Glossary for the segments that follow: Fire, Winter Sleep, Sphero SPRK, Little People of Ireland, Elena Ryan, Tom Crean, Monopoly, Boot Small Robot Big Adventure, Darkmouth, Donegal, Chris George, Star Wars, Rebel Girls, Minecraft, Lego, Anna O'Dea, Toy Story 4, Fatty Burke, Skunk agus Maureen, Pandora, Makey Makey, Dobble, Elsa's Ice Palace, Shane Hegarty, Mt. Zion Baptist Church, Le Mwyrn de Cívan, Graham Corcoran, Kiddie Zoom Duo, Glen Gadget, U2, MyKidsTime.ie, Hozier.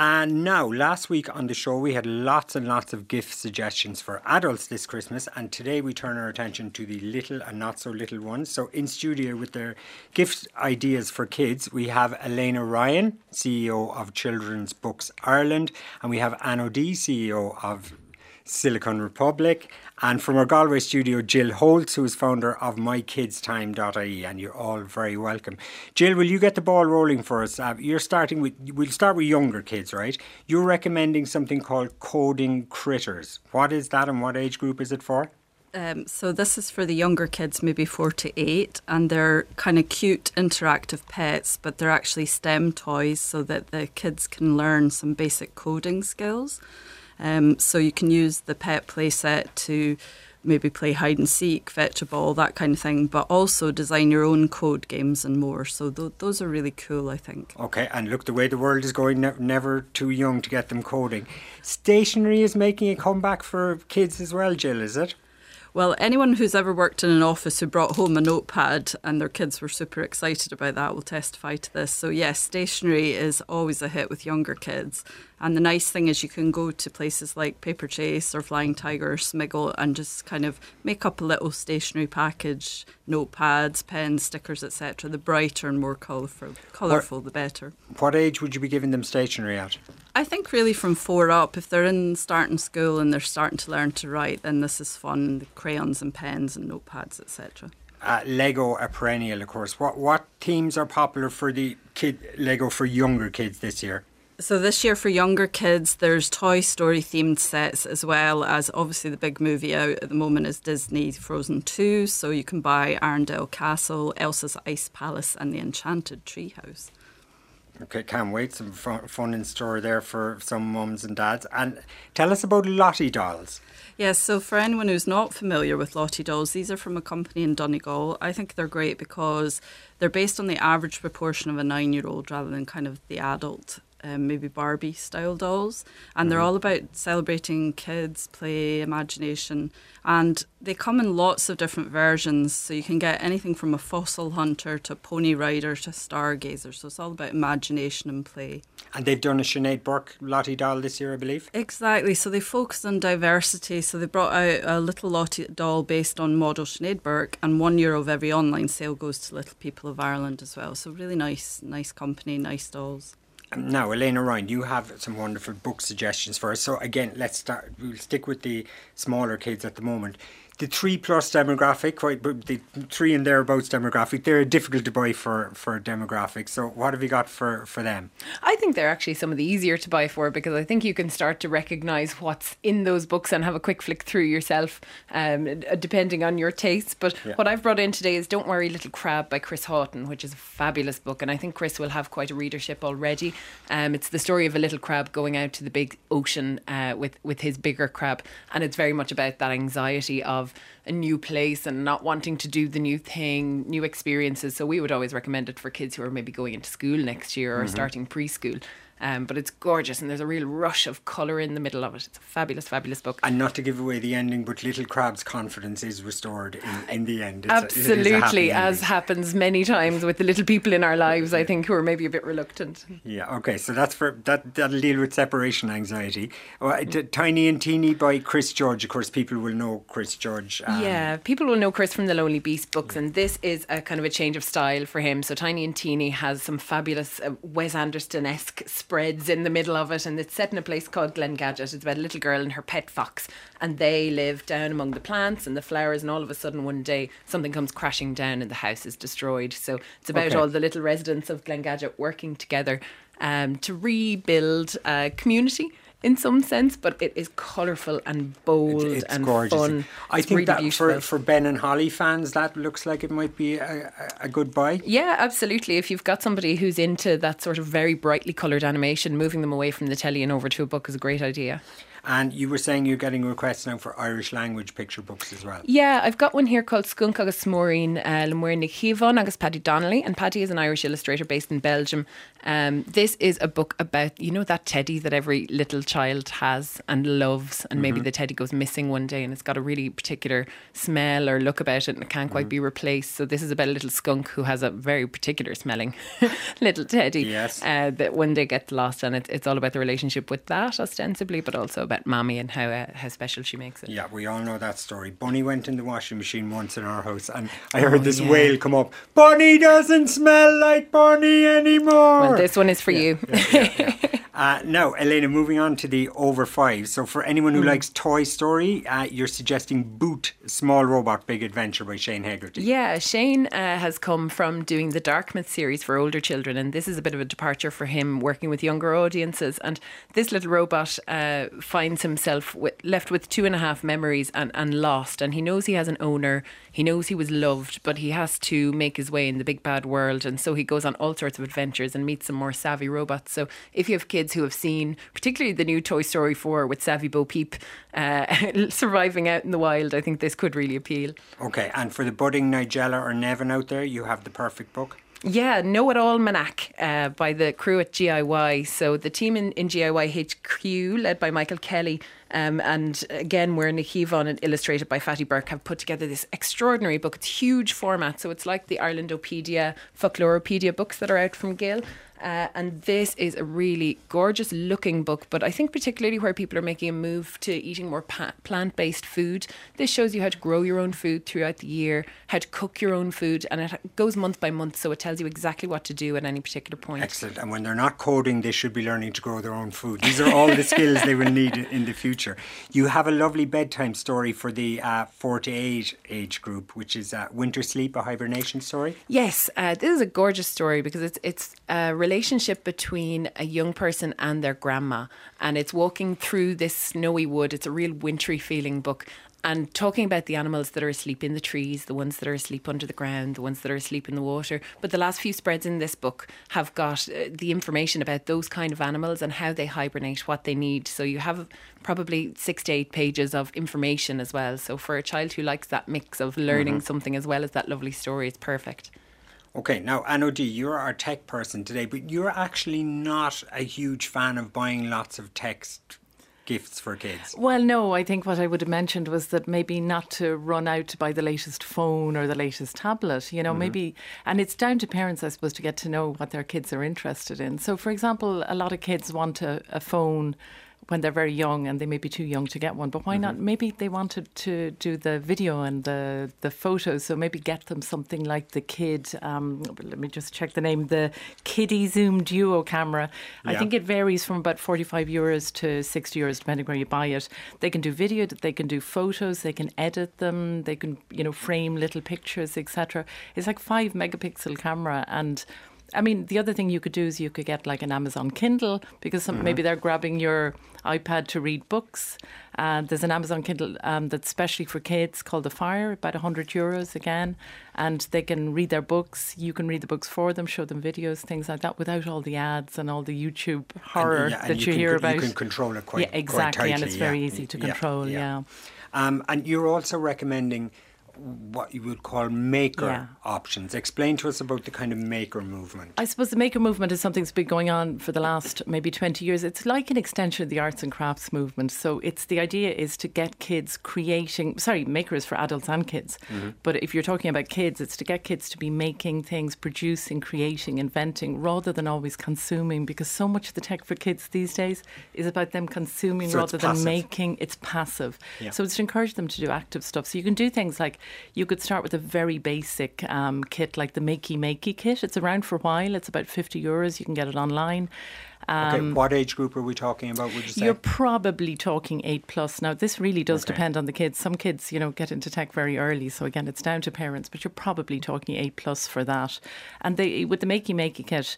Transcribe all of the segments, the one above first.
And now, last week on the show, we had lots and lots of gift suggestions for adults this Christmas. And today we turn our attention to the little and not so little ones. So in studio with their gift ideas for kids, we have Elena Ryan, CEO of Children's Books Ireland. And we have Anna O'Dea, CEO of Silicon Republic. And from our Galway studio, Jill Holtz, who is founder of MyKidsTime.ie, and you're all very welcome. Jill, will you get the ball rolling for us? We'll start with younger kids, right? You're recommending something called Coding Critters. What is that and what age group is it for? So this is for the younger kids, maybe 4 to 8, and they're kind of cute interactive pets, but they're actually STEM toys so that the kids can learn some basic coding skills. So you can use the pet playset to maybe play hide and seek, fetch a ball, that kind of thing, but also design your own code games and more. So those are really cool, I think. Okay, and look, the way the world is going, never too young to get them coding. Stationery is making a comeback for kids as well, Jill, is it? Well, anyone who's ever worked in an office who brought home a notepad and their kids were super excited about that will testify to this. So yes, stationery is always a hit with younger kids. And the nice thing is you can go to places like Paper Chase or Flying Tiger or Smiggle and just kind of make up a little stationery package, notepads, pens, stickers, etc. The brighter and more colourful, the better. What age would you be giving them stationery at? I think really from 4 up. If they're in starting school and they're starting to learn to write, then this is fun. The crayons and pens and notepads, etc. Lego, a perennial, of course. What themes are popular for the Lego for younger kids this year? So this year for younger kids, there's Toy Story themed sets, as well as obviously the big movie out at the moment is Disney Frozen 2. So you can buy Arendelle Castle, Elsa's Ice Palace and the Enchanted Treehouse. Okay, can't wait. Some fun in store there for some mums and dads. And tell us about Lottie Dolls. Yes, so for anyone who's not familiar with Lottie Dolls, these are from a company in Donegal. I think they're great because they're based on the average proportion of a 9-year-old rather than kind of the adult, maybe Barbie style dolls. And they're all about celebrating kids' play, imagination. And they come in lots of different versions, so you can get anything from a fossil hunter to a pony rider to a stargazer. So it's all about imagination and play. And they've done a Sinéad Burke Lottie doll this year, I believe. Exactly. So they focused on diversity. So they brought out a little Lottie doll based on model Sinéad Burke, and €1 of every online sale goes to Little People of Ireland as well. So really nice company, nice dolls. Now, Elena Ryan, you have some wonderful book suggestions for us. So again, we'll stick with the smaller kids at the moment. The 3+ demographic, the 3 and thereabouts demographic, they're difficult to buy for demographics. So what have you got for them? I think they're actually some of the easier to buy for, because I think you can start to recognise what's in those books and have a quick flick through yourself, depending on your tastes. But what I've brought in today is Don't Worry, Little Crab by Chris Houghton, which is a fabulous book. And I think Chris will have quite a readership already. It's the story of a little crab going out to the big ocean with his bigger crab. And it's very much about that anxiety of a new place and not wanting to do the new thing, new experiences. So we would always recommend it for kids who are maybe going into school next year or starting preschool. But it's gorgeous, and there's a real rush of colour in the middle of it. It's a fabulous, fabulous book. And not to give away the ending, but Little Crab's confidence is restored in the end. Absolutely, as happens many times with the little people in our lives, I think, who are maybe a bit reluctant. Yeah, okay, so that's that'll deal with separation anxiety. Tiny and Teeny by Chris George. Of course, people will know Chris George. People will know Chris from the Lonely Beast books, and this is a kind of a change of style for him. So Tiny and Teeny has some fabulous Wes Anderson-esque spreads in the middle of it, and it's set in a place called Glen Gadget. It's about a little girl and her pet fox, and they live down among the plants and the flowers, and all of a sudden one day something comes crashing down and the house is destroyed. So it's about all the little residents of Glen Gadget working together to rebuild a community in some sense, but it is colourful and bold and gorgeous. Fun. I think really that for Ben and Holly fans, that looks like it might be a good buy. Yeah, absolutely. If you've got somebody who's into that sort of very brightly coloured animation, moving them away from the telly and over to a book is a great idea. And you were saying you're getting requests now for Irish language picture books as well. Yeah, I've got one here called Skunk agus Maureen, Le Mwyrn de Cívan agus Paddy Donnelly. And Paddy is an Irish illustrator based in Belgium. This is a book about, you know, that teddy that every little child has and loves. And maybe the teddy goes missing one day and it's got a really particular smell or look about it and it can't quite be replaced. So this is about a little skunk who has a very particular smelling little teddy that one day gets lost. And it's all about the relationship with that ostensibly, but also about Mommy and how special she makes it. Yeah, we all know that story. Bunny went in the washing machine once in our house and I heard this wail come up, "Bunny doesn't smell like Bunny anymore." Well, this one is for you. Now, Elena, moving on to the over five. So for anyone who likes Toy Story, you're suggesting Boot, Small Robot, Big Adventure by Shane Hegarty. Yeah, Shane has come from doing the Darkmouth series for older children, and this is a bit of a departure for him, working with younger audiences. And this little robot finds himself left with 2.5 memories and lost, and he knows he has an owner, he knows he was loved, but he has to make his way in the big bad world, and so he goes on all sorts of adventures and meets some more savvy robots. So if you have kids who have seen particularly the new Toy Story 4 with Savvy Bo Peep surviving out in the wild, I think this could really appeal. Okay, and for the budding Nigella or Nevin out there, you have the perfect book. Yeah, Know It All Manac by the crew at GIY. So the team in GIY HQ, led by Michael Kelly, and again, we're in Le Mwyrn de Cívan and illustrated by Fatty Burke, have put together this extraordinary book. It's huge format, so it's like the Irelandopedia, Folkloropedia books that are out from Gill. And this is a really gorgeous looking book, but I think particularly where people are making a move to eating more plant-based food, this shows you how to grow your own food throughout the year, how to cook your own food, and it goes month by month, so it tells you exactly what to do at any particular point. Excellent. And when they're not coding, they should be learning to grow their own food. These are all the skills they will need in the future. You have a lovely bedtime story for the 4 to 8 age group, which is Winter Sleep, a hibernation story. Yes, this is a gorgeous story because it's relationship between a young person and their grandma, and it's walking through this snowy wood. It's a real wintry feeling book, and talking about the animals that are asleep in the trees, the ones that are asleep under the ground, the ones that are asleep in the water. But the last few spreads in this book have got the information about those kind of animals and how they hibernate, what they need. So you have probably 6 to 8 pages of information as well. So for a child who likes that mix of learning something as well as that lovely story, it's perfect. Okay, now Anna O'Dea, you're our tech person today, but you're actually not a huge fan of buying lots of text gifts for kids. Well, no, I think what I would have mentioned was that maybe not to run out to buy the latest phone or the latest tablet, you know, maybe, and it's down to parents, I suppose, to get to know what their kids are interested in. So, for example, a lot of kids want a phone when they're very young and they may be too young to get one, but why not? Maybe they wanted to do the video and the photos, so maybe get them something like the Kid, let me just check the name, the Kiddie Zoom Duo camera. Yeah. I think it varies from about €45 to €60, depending where you buy it. They can do video, they can do photos, they can edit them, they can, you know, frame little pictures, etc. It's like 5 megapixel camera, and I mean, the other thing you could do is you could get like an Amazon Kindle, because maybe they're grabbing your iPad to read books. There's an Amazon Kindle that's specially for kids called The Fire, about €100 again. And they can read their books. You can read the books for them, show them videos, things like that, without all the ads and all the YouTube horror that you hear about. You can control it quite tightly. Yeah, exactly. And it's very easy to control, and you're also recommending what you would call maker options. Explain to us about the kind of maker movement. I suppose the maker movement is something that's been going on for the last maybe 20 years. It's like an extension of the arts and crafts movement. So it's the idea is to get kids creating, maker is for adults and kids. But if you're talking about kids, it's to get kids to be making things, producing, creating, inventing, rather than always consuming, because so much of the tech for kids these days is about them consuming rather than making. It's passive. Yeah. So it's to encourage them to do active stuff. So you can do things like, you could start with a very basic kit like the Makey Makey kit. It's around for a while. It's about €50. You can get it online. Okay, what age group are we talking about, would you say? You're probably talking 8+. Now, this really does depend on the kids. Some kids, you know, get into tech very early. So, again, it's down to parents. But you're probably talking 8+ for that. And they, with the Makey Makey kit,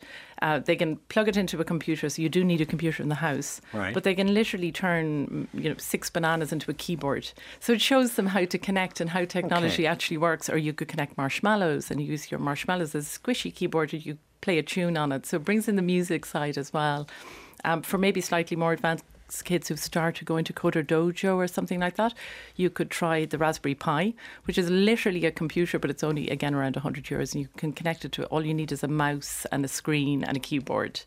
they can plug it into a computer. So you do need a computer in the house. Right. But they can literally turn, you know, 6 bananas into a keyboard. So it shows them how to connect and how technology actually works. Or you could connect marshmallows and use your marshmallows as a squishy keyboard. You play a tune on it. So it brings in the music side as well. For maybe slightly more advanced kids who've started going to Coder Dojo or something like that, you could try the Raspberry Pi, which is literally a computer, but it's only, again, around €100, and you can connect it to it. All you need is a mouse and a screen and a keyboard.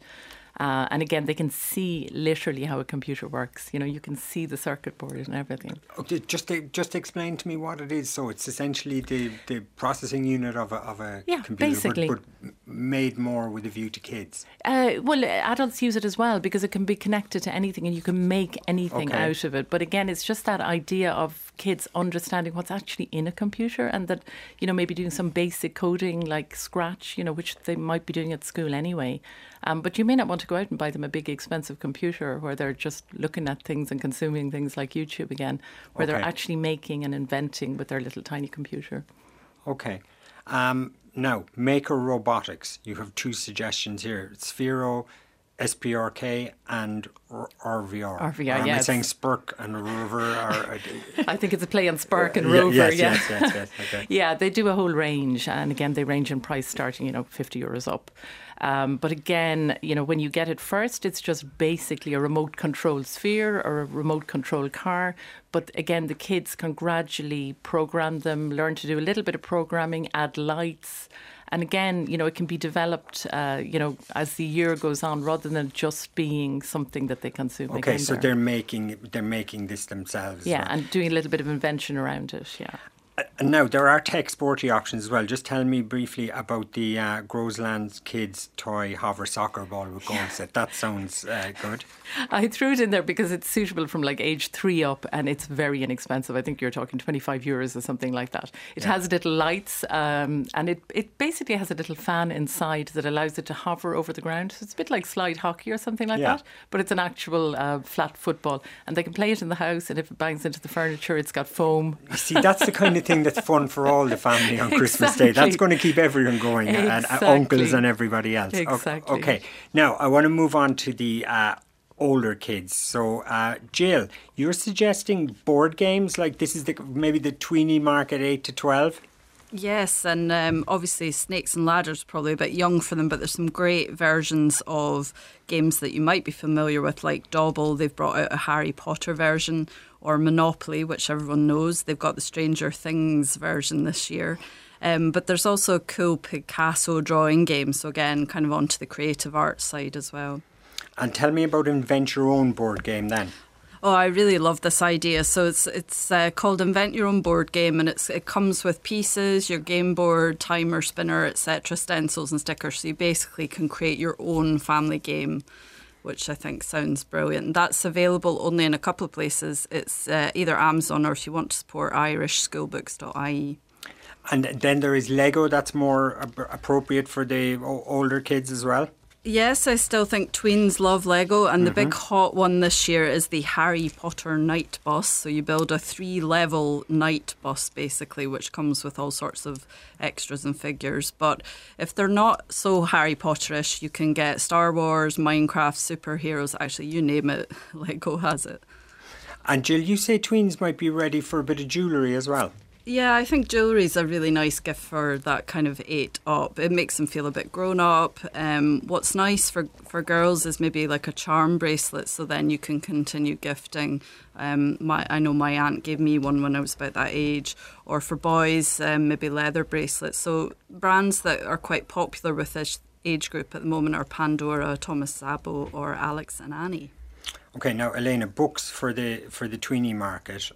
And again, they can see literally how a computer works. You know, you can see the circuit board and everything. Just explain to me what it is. So it's essentially the processing unit of a computer, basically. But made more with a view to kids. Well, adults use it as well because it can be connected to anything and you can make anything out of it. But again, it's just that idea of kids understanding what's actually in a computer and that, you know, maybe doing some basic coding like Scratch, you know, which they might be doing at school anyway. But you may not want to go out and buy them a big expensive computer where they're just looking at things and consuming things like YouTube again, where they're actually making and inventing with their little tiny computer. Okay. Now, Maker Robotics. You have two suggestions here. It's Sphero, SPRK and RVR. RVR, am I saying Spurk and Rover? I think it's a play on Spark and Rover, Yes. Okay. Yeah, they do a whole range. And again, they range in price starting, you know, €50 up. But again, you know, when you get it first, it's just basically a remote control sphere or a remote control car. But again, the kids can gradually program them, learn to do a little bit of programming, add lights. And again, you know, it can be developed, you know, as the year goes on, rather than just being something that they consume. Okay, so they're making this themselves. Yeah, and doing a little bit of invention around it. Yeah. And now there are tech sporty options as well. Just tell me briefly about the Groseland's Kids toy hover soccer ball with goal set. That sounds good. I threw it in there because it's suitable from like age 3 up, and it's very inexpensive. I think you're talking €25 or something like that. It has little lights, and it basically has a little fan inside that allows it to hover over the ground. So it's a bit like slide hockey or something like that, but it's an actual flat football, and they can play it in the house. And if it bangs into the furniture, it's got foam. You see, that's the kind of thing that's fun for all the family on Christmas Day. That's going to keep everyone going, and uncles and everybody else. Exactly. Okay. Now, I want to move on to the older kids. So, Jill, you're suggesting board games, like this is maybe the tweenie market, 8 to 12? Yes, and obviously Snakes and Ladders probably a bit young for them, but there's some great versions of games that you might be familiar with, like Dobble. They've brought out a Harry Potter version, or Monopoly, which everyone knows. They've got the Stranger Things version this year. But there's also a cool Picasso drawing game, so again, kind of onto the creative arts side as well. And tell me about Invent Your Own Board Game then. Oh, I really love this idea. So it's called Invent Your Own Board Game, and it comes with pieces, your game board, timer, spinner, etc., stencils and stickers. So you basically can create your own family game, which I think sounds brilliant. And that's available only in a couple of places. It's either Amazon or, if you want to support, irishschoolbooks.ie. And then there is Lego. That's more appropriate for the older kids as well. Yes, I still think tweens love Lego, and the big hot one this year is the Harry Potter Night Bus. So you build a 3-level night bus, basically, which comes with all sorts of extras and figures. But if they're not so Harry Potterish, you can get Star Wars, Minecraft, superheroes, actually, you name it, Lego has it. And Jill, you say tweens might be ready for a bit of jewellery as well. Yeah, I think jewellery is a really nice gift for that kind of 8 up. It makes them feel a bit grown up. What's nice for girls is maybe like a charm bracelet, so then you can continue gifting. I know my aunt gave me one when I was about that age. Or for boys, maybe leather bracelets. So brands that are quite popular with this age group at the moment are Pandora, Thomas Szabo or Alex and Annie. Okay, now Elena, books for the tweenie market.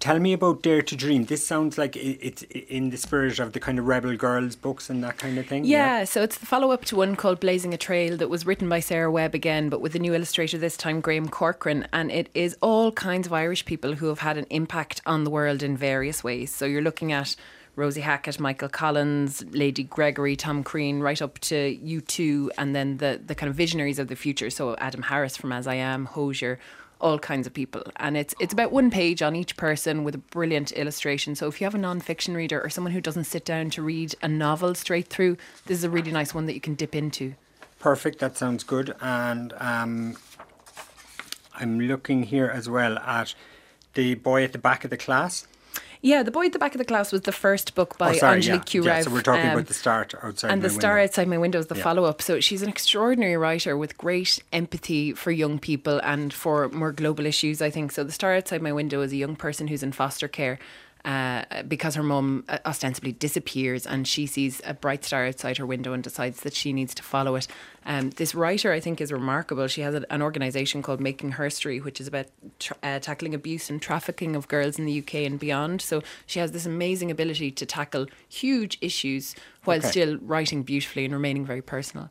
Tell me about Dare to Dream. This sounds like it's in the spirit of the kind of Rebel Girls books and that kind of thing. Yeah, so it's the follow-up to one called Blazing a Trail that was written by Sarah Webb again, but with a new illustrator this time, Graham Corcoran. And it is all kinds of Irish people who have had an impact on the world in various ways. So you're looking at Rosie Hackett, Michael Collins, Lady Gregory, Tom Crean, right up to U2, and then the kind of visionaries of the future. So Adam Harris from As I Am, Hozier, all kinds of people. And it's about one page on each person with a brilliant illustration. So if you have a non-fiction reader or someone who doesn't sit down to read a novel straight through, this is a really nice one that you can dip into. Perfect, that sounds good. And I'm looking here as well at The Boy at the Back of the Class. Yeah, The Boy at the Back of the Class was the first book by Angelique Q. Rauch. So we're talking about The Star Outside My Window. And The Star Outside My Window is the follow-up. So she's an extraordinary writer with great empathy for young people and for more global issues, I think. So The Star Outside My Window is a young person who's in foster care because her mum ostensibly disappears, and she sees a bright star outside her window and decides that she needs to follow it. This writer, I think, is remarkable. She has an organisation called Making Herstory, which is about tackling abuse and trafficking of girls in the UK and beyond. So she has this amazing ability to tackle huge issues while still writing beautifully and remaining very personal.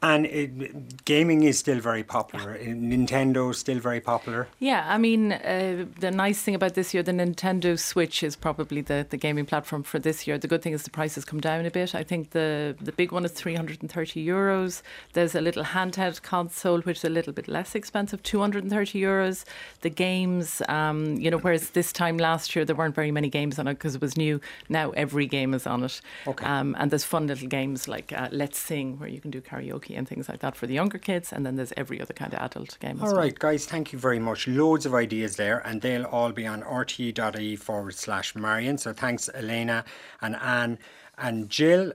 And gaming is still very popular. Nintendo is still very popular. Yeah, I mean, the nice thing about this year, the Nintendo Switch is probably the gaming platform for this year. The good thing is the price has come down a bit. I think the big one is €330. There's a little handheld console, which is a little bit less expensive, €230. The games, whereas this time last year, there weren't very many games on it because it was new. Now every game is on it. Okay. And there's fun little games like Let's Sing, where you can do karaoke and things like that for the younger kids, and then there's every other kind of adult game. All right, guys, thank you very much. Loads of ideas there, and they'll all be on rte.ie/Marion. So thanks, Elena and Anne and Jill